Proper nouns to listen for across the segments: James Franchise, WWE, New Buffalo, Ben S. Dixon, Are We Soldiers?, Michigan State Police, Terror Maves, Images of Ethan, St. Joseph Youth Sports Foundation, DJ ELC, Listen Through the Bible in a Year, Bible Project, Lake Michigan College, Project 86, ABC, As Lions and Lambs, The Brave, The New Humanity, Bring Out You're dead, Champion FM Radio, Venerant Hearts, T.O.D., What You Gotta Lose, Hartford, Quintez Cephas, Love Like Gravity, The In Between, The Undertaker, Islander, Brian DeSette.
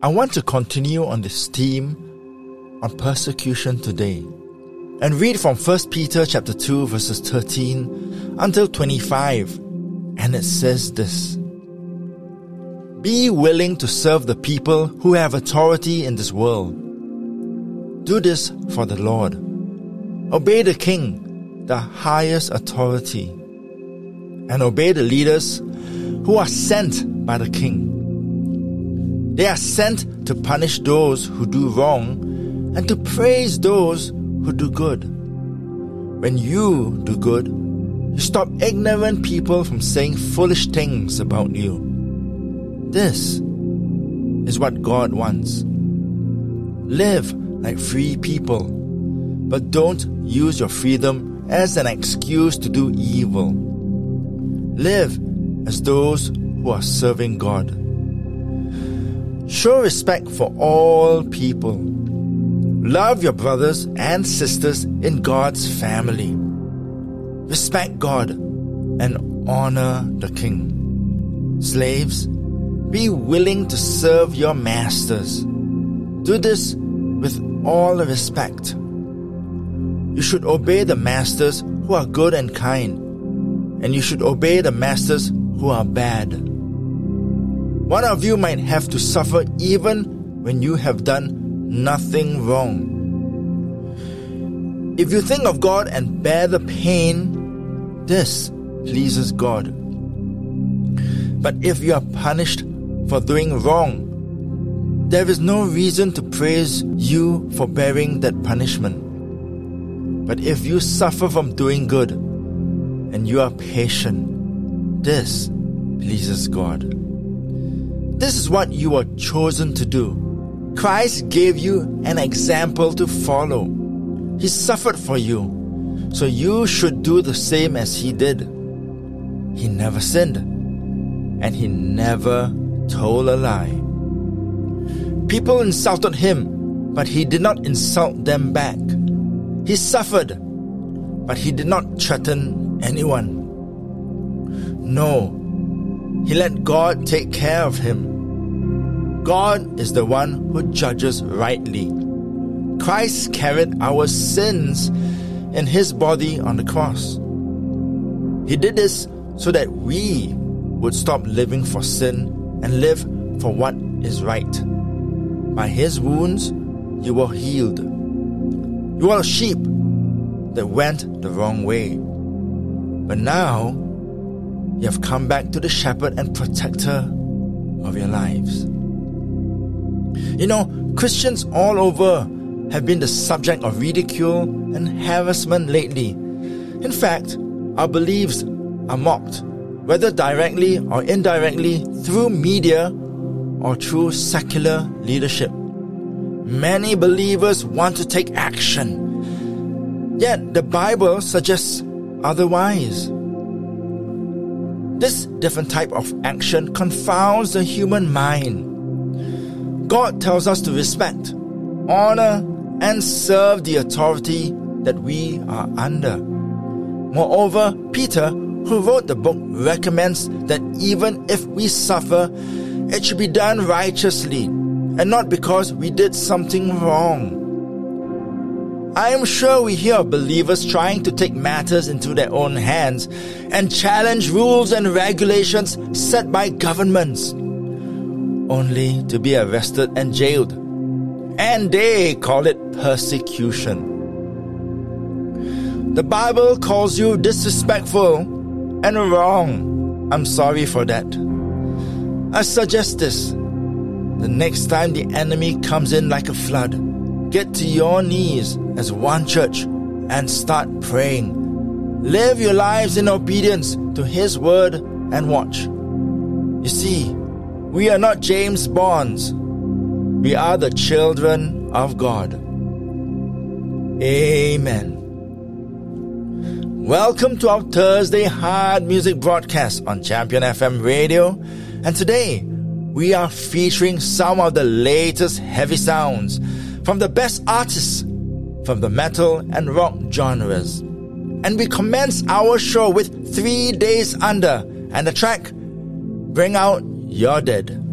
I want to continue on this theme on persecution today and read from 1 Peter chapter 2 verses 13 until 25, and it says this: "Be willing to serve the people who have authority in this world. Do this for the Lord. Obey the king, the highest authority, and obey the leaders who are sent by the king. They are sent to punish those who do wrong and to praise those who do good. When you do good, you stop ignorant people from saying foolish things about you. This is what God wants. Live like free people, but don't use your freedom as an excuse to do evil. Live as those who are serving God. Show respect for all people. Love your brothers and sisters in God's family. Respect God and honor the king. Slaves, be willing to serve your masters. Do this with all respect. You should obey the masters who are good and kind, and you should obey the masters who are bad. One of you might have to suffer even when you have done nothing wrong. If you think of God and bear the pain, this pleases God. But if you are punished for doing wrong, there is no reason to praise you for bearing that punishment. But if you suffer from doing good and you are patient, this pleases God. This is what you are chosen to do. Christ gave you an example to follow. He suffered for you, so you should do the same as He did. He never sinned, and He never told a lie. People insulted Him, but He did not insult them back. He suffered, but He did not threaten anyone. No, He let God take care of Him. God is the one who judges rightly. Christ carried our sins in His body on the cross. He did this so that we would stop living for sin and live for what is right. By His wounds you were healed. You are a sheep that went the wrong way, but now you have come back to the shepherd and protector of your lives." You know, Christians all over have been the subject of ridicule and harassment lately. In fact, our beliefs are mocked, whether directly or indirectly, through media or through secular leadership. Many believers want to take action, yet the Bible suggests otherwise. This different type of action confounds the human mind. God tells us to respect, honor, and serve the authority that we are under. Moreover, Peter, who wrote the book, recommends that even if we suffer, it should be done righteously and not because we did something wrong. I am sure we hear of believers trying to take matters into their own hands and challenge rules and regulations set by governments, only to be arrested and jailed. And they call it persecution. The Bible calls you disrespectful and wrong. I'm sorry for that. I suggest this: the next time the enemy comes in like a flood, get to your knees as one church and start praying. Live your lives in obedience to His word and watch. You see, we are not James Bonds. We are the children of God. Amen. Welcome to our Thursday Hard Music broadcast on Champion FM Radio. And today, we are featuring some of the latest heavy sounds from the best artists from the metal and rock genres. And we commence our show with 3 Days Under and the track Bring Out You're Dead.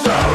Singing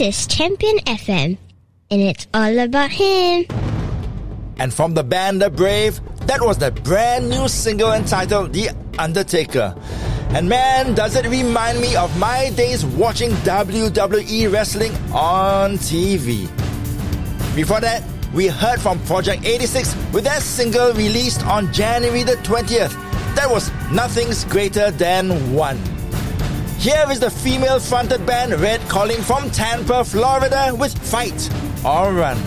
This is Champion FM, and it's all about him. And from the band The Brave, that was the brand new single entitled The Undertaker. And man, does it remind me of my days watching WWE wrestling on TV. Before that, we heard from Project 86 with that single released on January the 20th. That was Nothing's Greater Than One. Here is the female-fronted band Red Calling from Tampa, Florida with Fight or Run.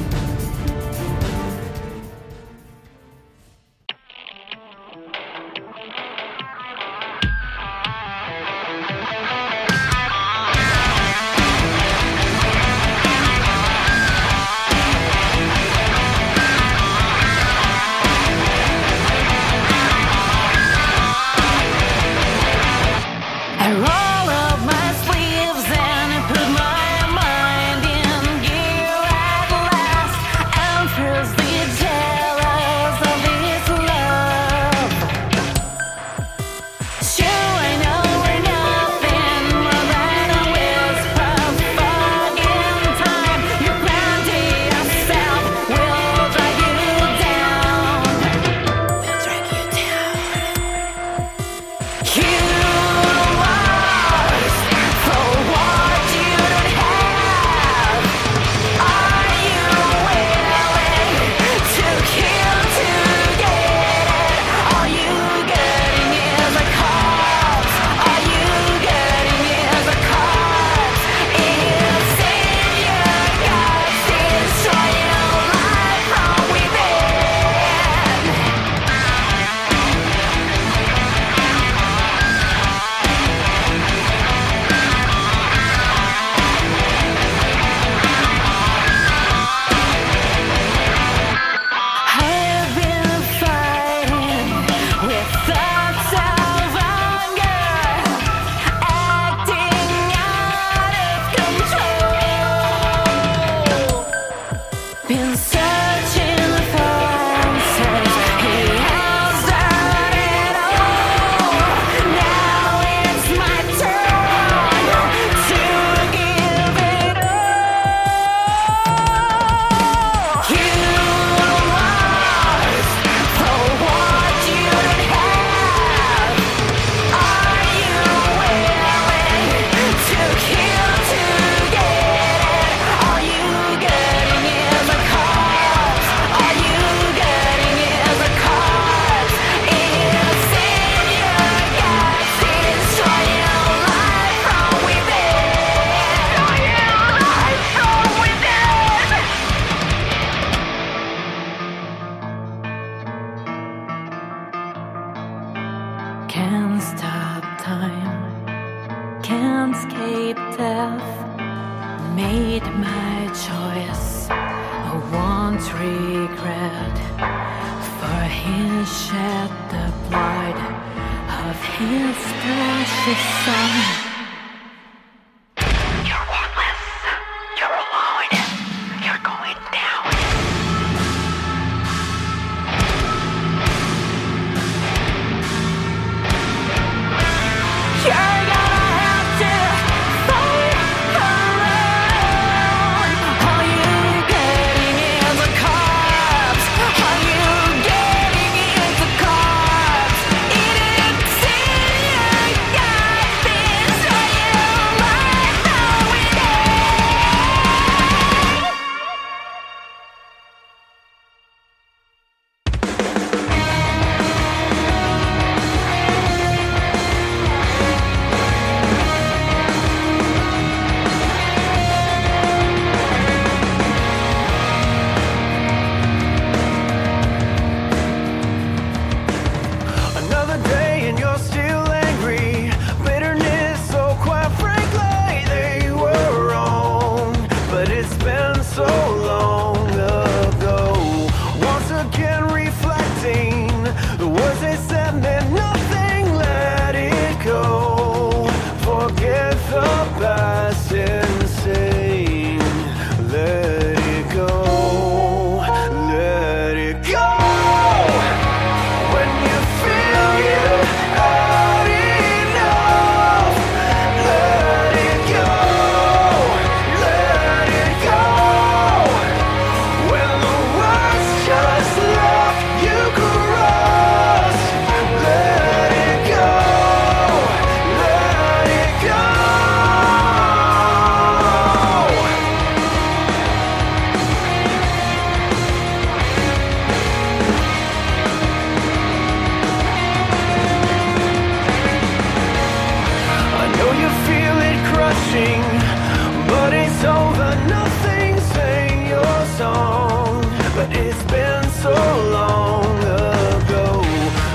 been so long ago.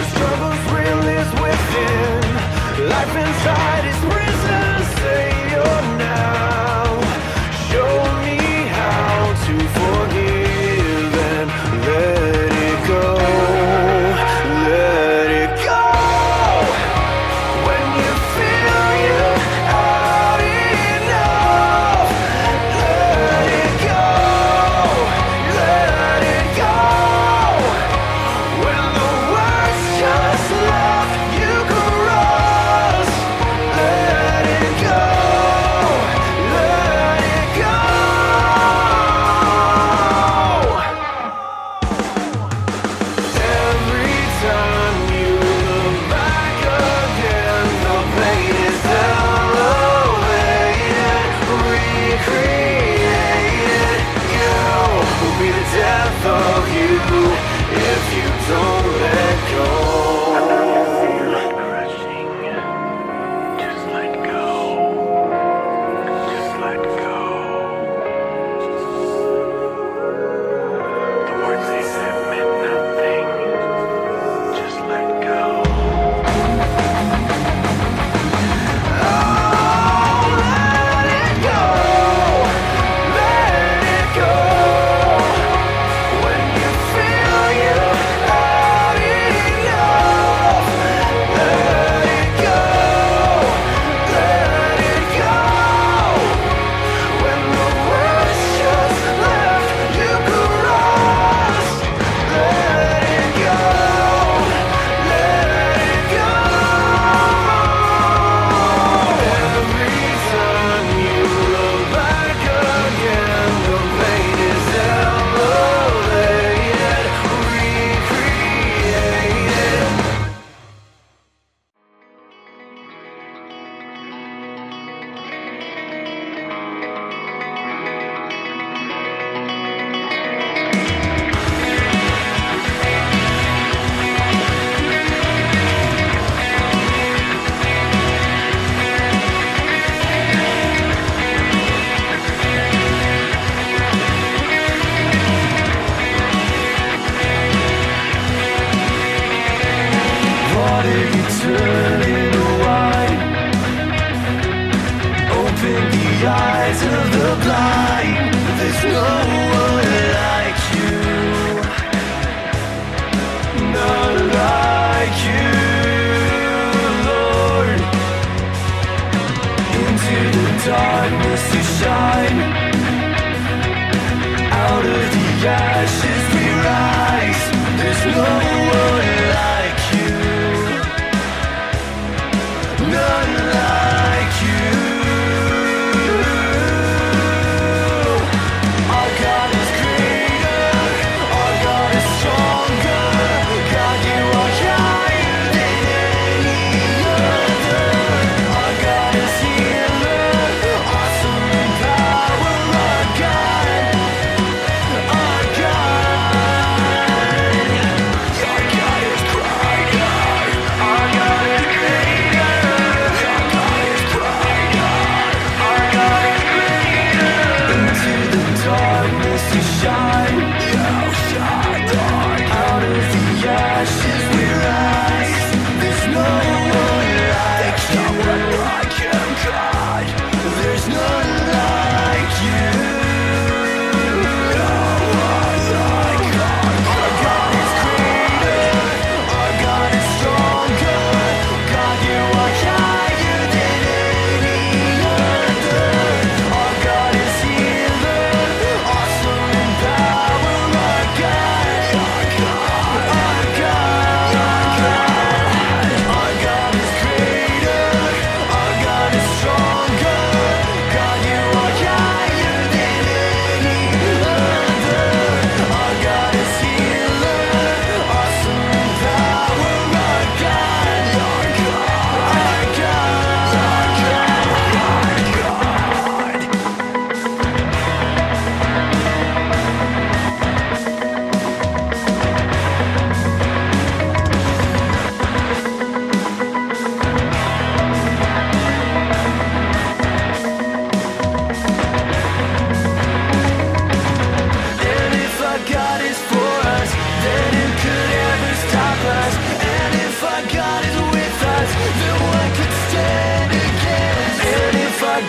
The struggle's real is within. Life inside is prison. Savior now, show me how to forgive and let it go. Let it go. When you feel you're out enough, let it go. Let it go.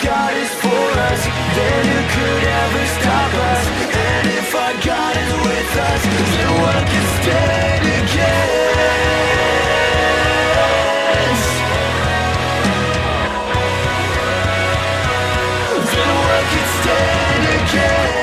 God is for us, then who could ever stop us? And if our God is with us, then what can stand against? Then what can stand against?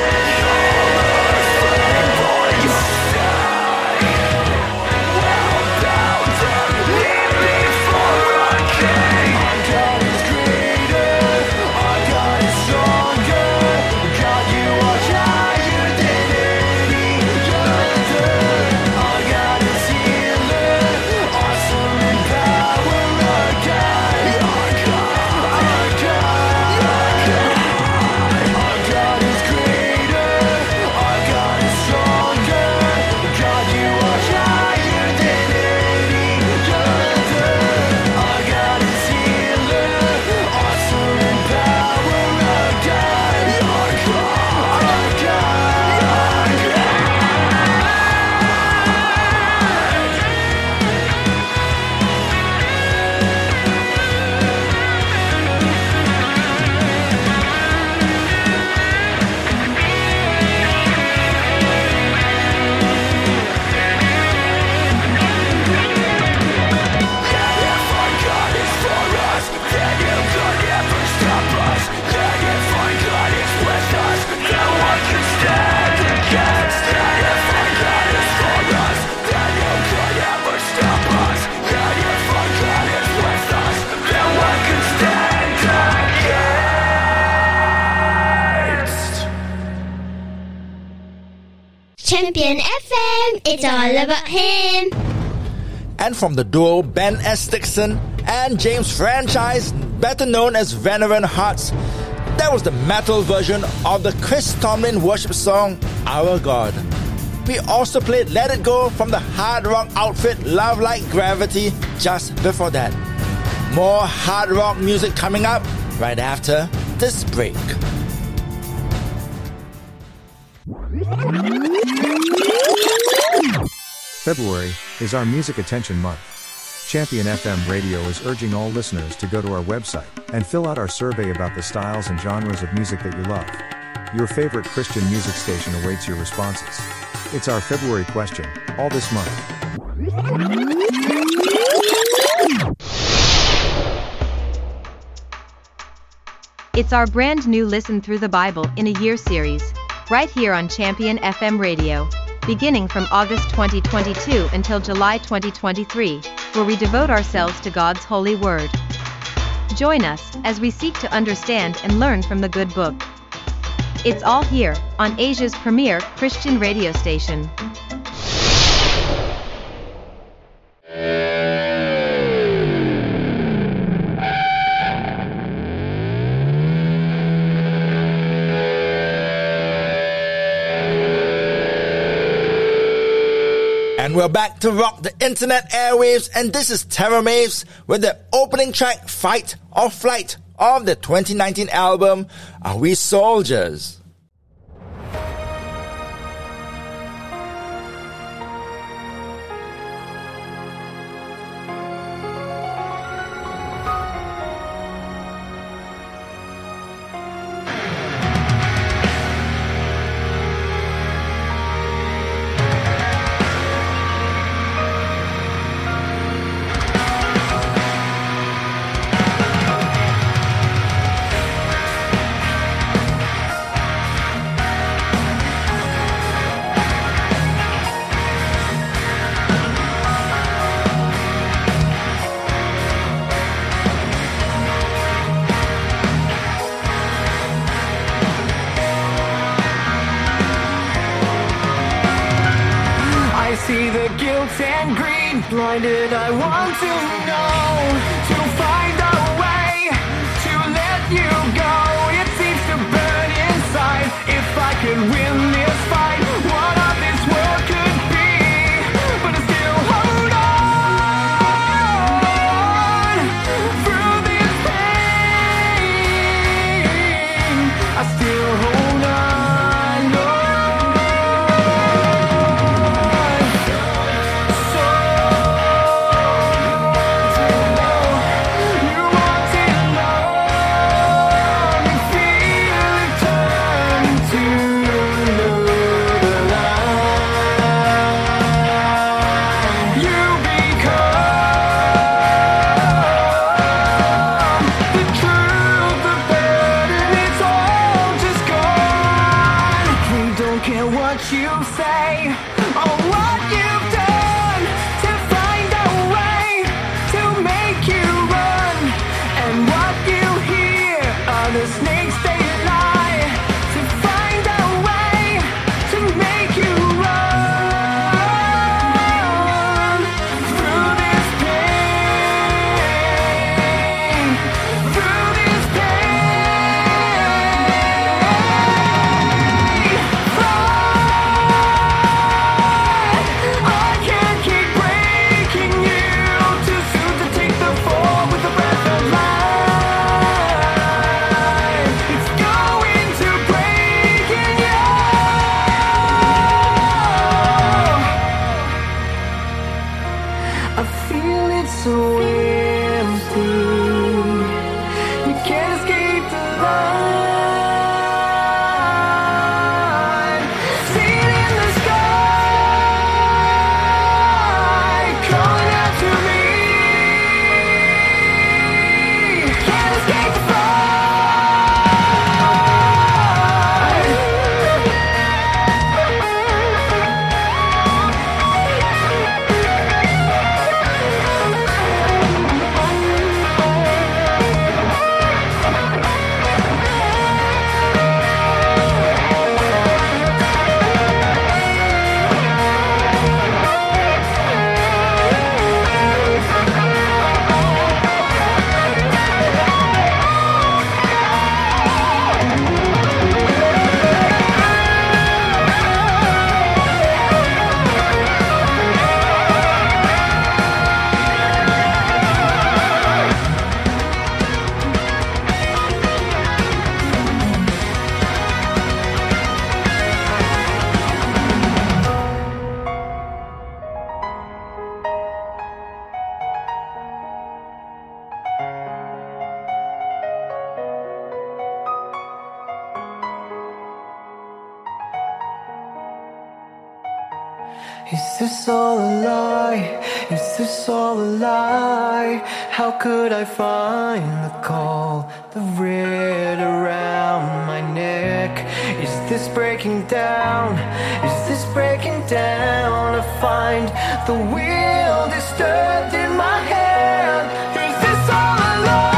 Champion FM, it's all about him. And from the duo Ben S. Dixon and James Franchise, better known as Venerant Hearts, that was the metal version of the Chris Tomlin worship song, Our God. We also played Let It Go from the hard rock outfit Love Like Gravity just before that. More hard rock music coming up right after this break. February is our Music Attention Month. Champion FM Radio is urging all listeners to go to our website and fill out our survey about the styles and genres of music that you love. Your favorite Christian music station awaits your responses. It's our February question, all this month. It's our brand new Listen Through the Bible in a Year series, right here on Champion FM Radio, beginning from August 2022 until July 2023, where we devote ourselves to God's holy word. Join us as we seek to understand and learn from the good book. It's all here, on Asia's premier Christian radio station. We're back to rock the internet airwaves, and this is Terror Maves with the opening track, Fight or Flight, of the 2019 album, Are We Soldiers? Blinded, I want to know, to find a way to let you go. It seems to burn inside. If I could win this fight, what of this world could be? But I still hold on through this pain. I still hold on. Is this all a lie? Is this all a lie? How could I find the call, the red around my neck? Is this breaking down? Is this breaking down? I find the wheel disturbed in my head. Is this all a lie?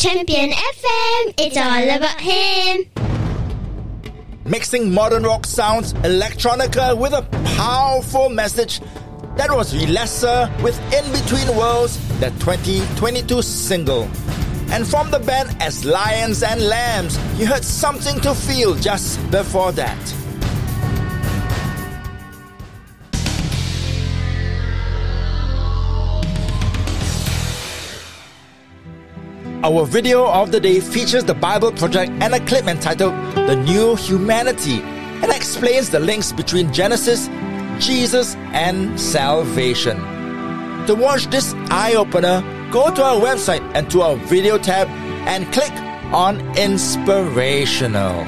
Champion FM, it's all about him. Mixing modern rock sounds, electronica with a powerful message. That was Lesser with In Between Worlds, the 2022 single. And from the band As Lions and Lambs, you heard Something to Feel just before that. Our video of the day features the Bible Project and a clip entitled The New Humanity, and explains the links between Genesis, Jesus and salvation. To watch this eye-opener, go to our website and to our video tab and click on Inspirational.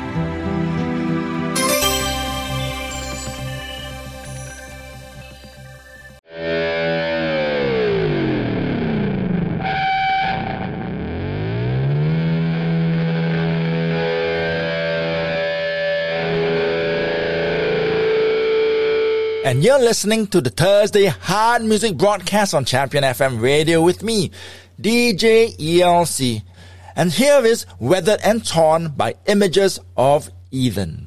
and you're listening to the Thursday Hard Music broadcast on Champion FM Radio with me, DJ ELC. And here is Weathered and Torn by Images of Ethan.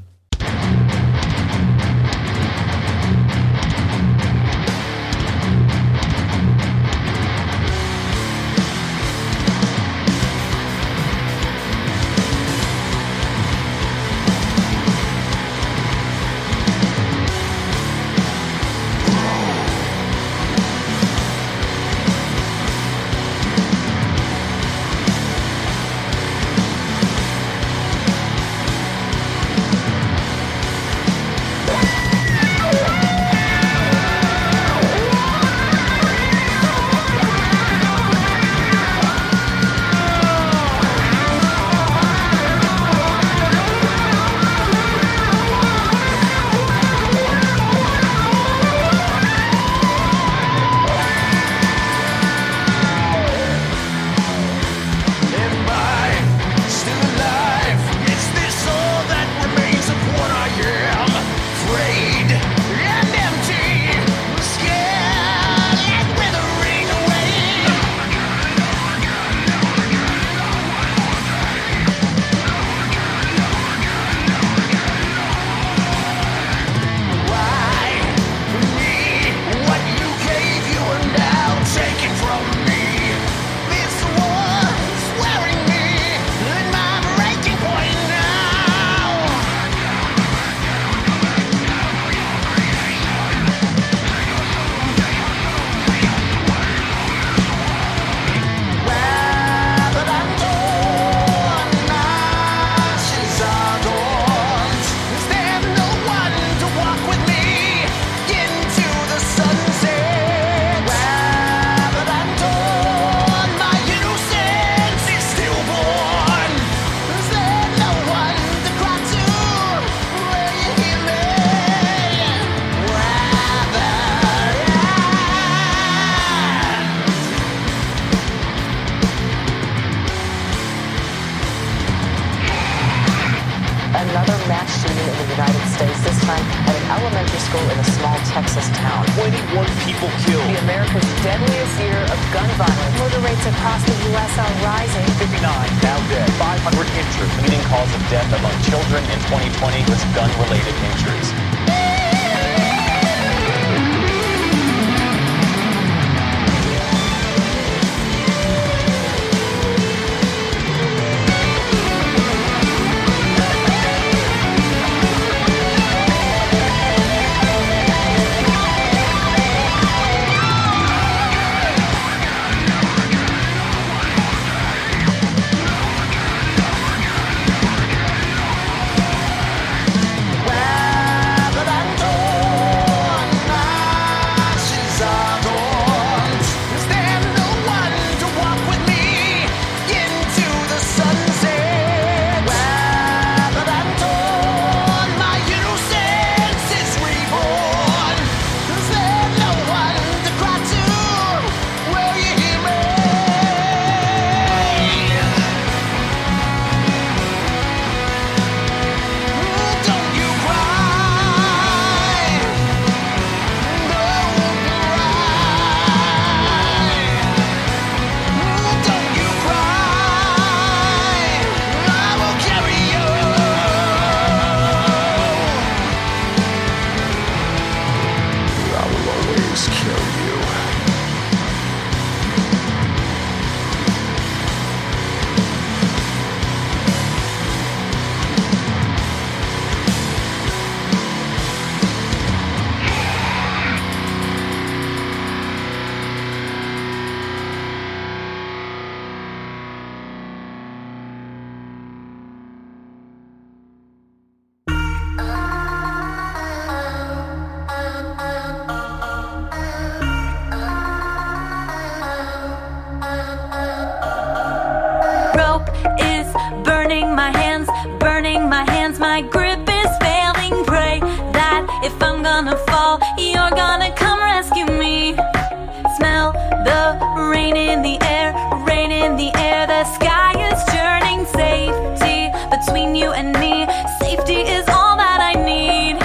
Safety is all that I need.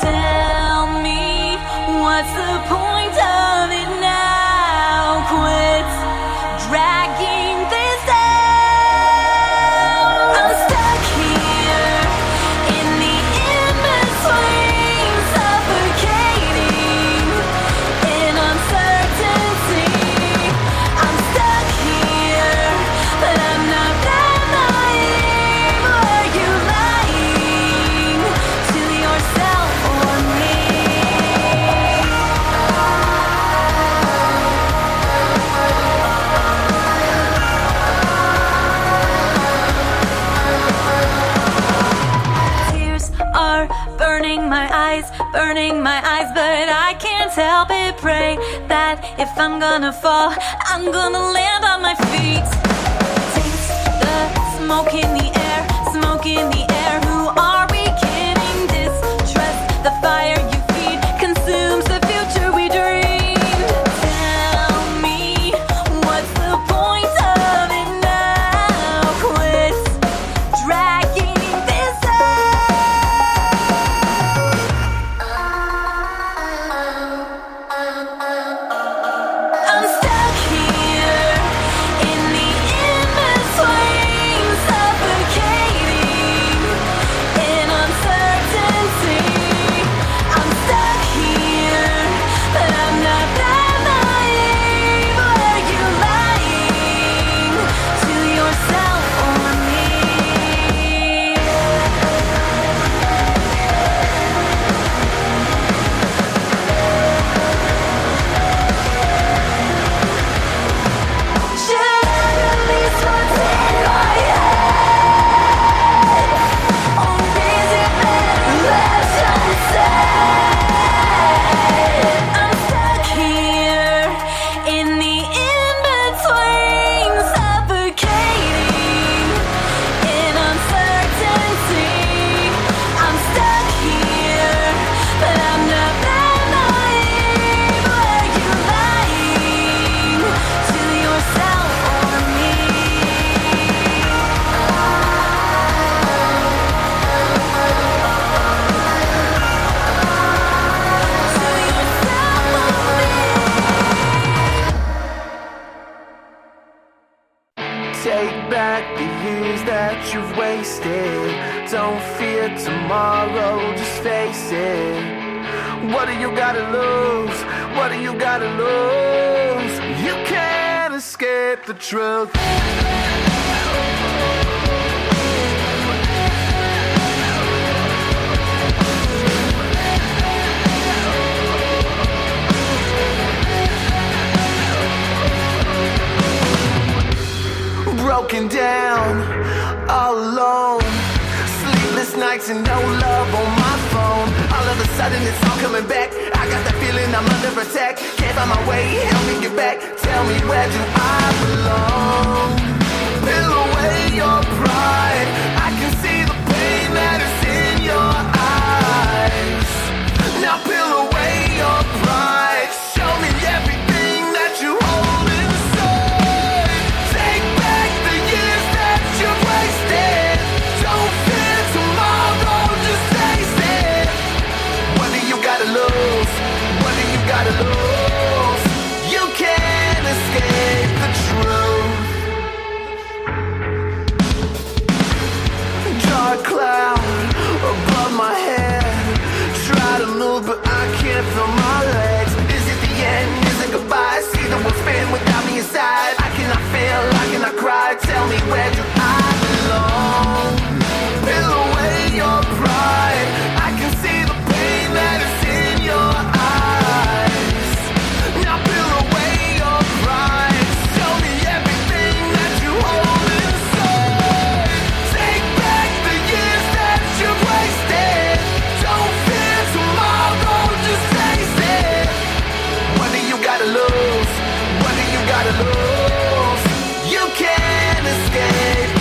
Tell me place, burning my eyes, but I can't help it. Pray that if I'm gonna fall, I'm gonna land on my feet. Taste the smoke in the air, smoke in the air. Who are we kidding? Distrust the fire you feed consumes the future we dreamed. Tell me, what's the point of it now? Quit dragging this out. I'm stuck here in the in-between, suffocating in uncertainty. I'm stuck here, but I'm not that naive. Are you lying to yourself or me? Should I release what's in my head? Or is it better left unsaid? I'm stuck here in the in-between, suffocating in uncertainty. I'm stuck here, but I'm not that naive. Are you lying to yourself or Take back the years that you've wasted. Don't fear tomorrow, just face it. What do you gotta lose? What do you gotta lose? You can't escape the truth. Broken down, all alone. Sleepless nights and no love on my phone. All of a sudden it's all coming back. I got that feeling I'm under attack. Can't find my way, help me get back. Tell me, where do I belong? Peel away your pride. I can see the pain that is in your eyes. Now peel away your pride. Show me everything that you hold inside. Take back the years that you wasted. Don't fear tomorrow, just face it. What do you gotta lose? What do you gotta lose? You can't escape the truth. Dark cloud above my head. Try to move, but I can't feel my legs. Is it the end? Is it goodbye? See the world spin without me inside. I cannot feel, I cannot cry. Tell me, where do I belong? Peel away your pride. I can see the pain that is in your eyes. Now peel away your pride. Show me everything that you hold inside. Take back the years that you wasted. Don't fear tomorrow, just face it. What do you gotta lose? What do you gotta lose? You can't escape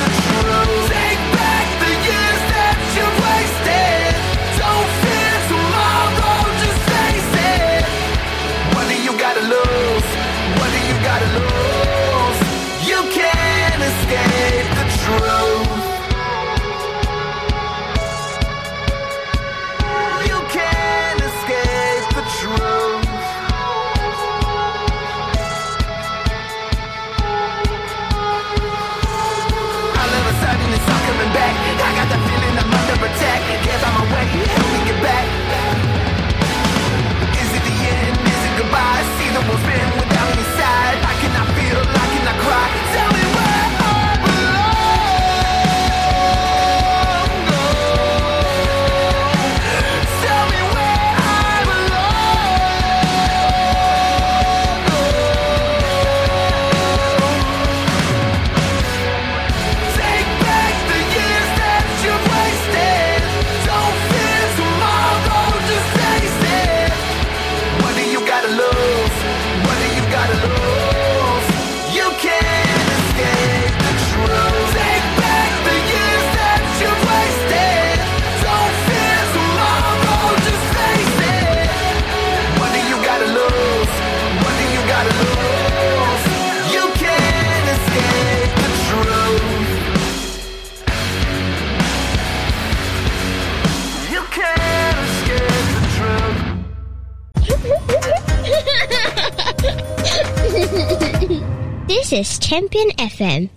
is Champion FM,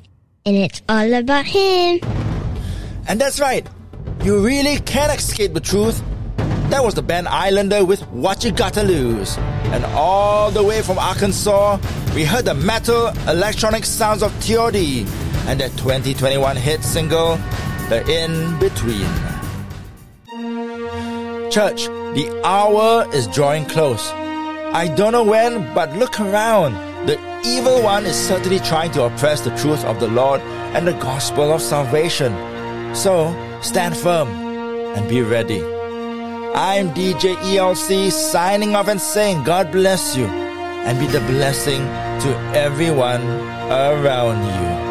and it's all about him. And that's right. You really can't escape the truth. That was the band Islander with What You Gotta Lose. And all the way from Arkansas, we heard the metal electronic sounds of T.O.D. and their 2021 hit single, The In Between. Church, the hour is drawing close. I don't know when, but look around. The evil one is certainly trying to oppress the truth of the Lord and the gospel of salvation. So, stand firm and be ready. I'm DJ ELC signing off and saying God bless you and be the blessing to everyone around you.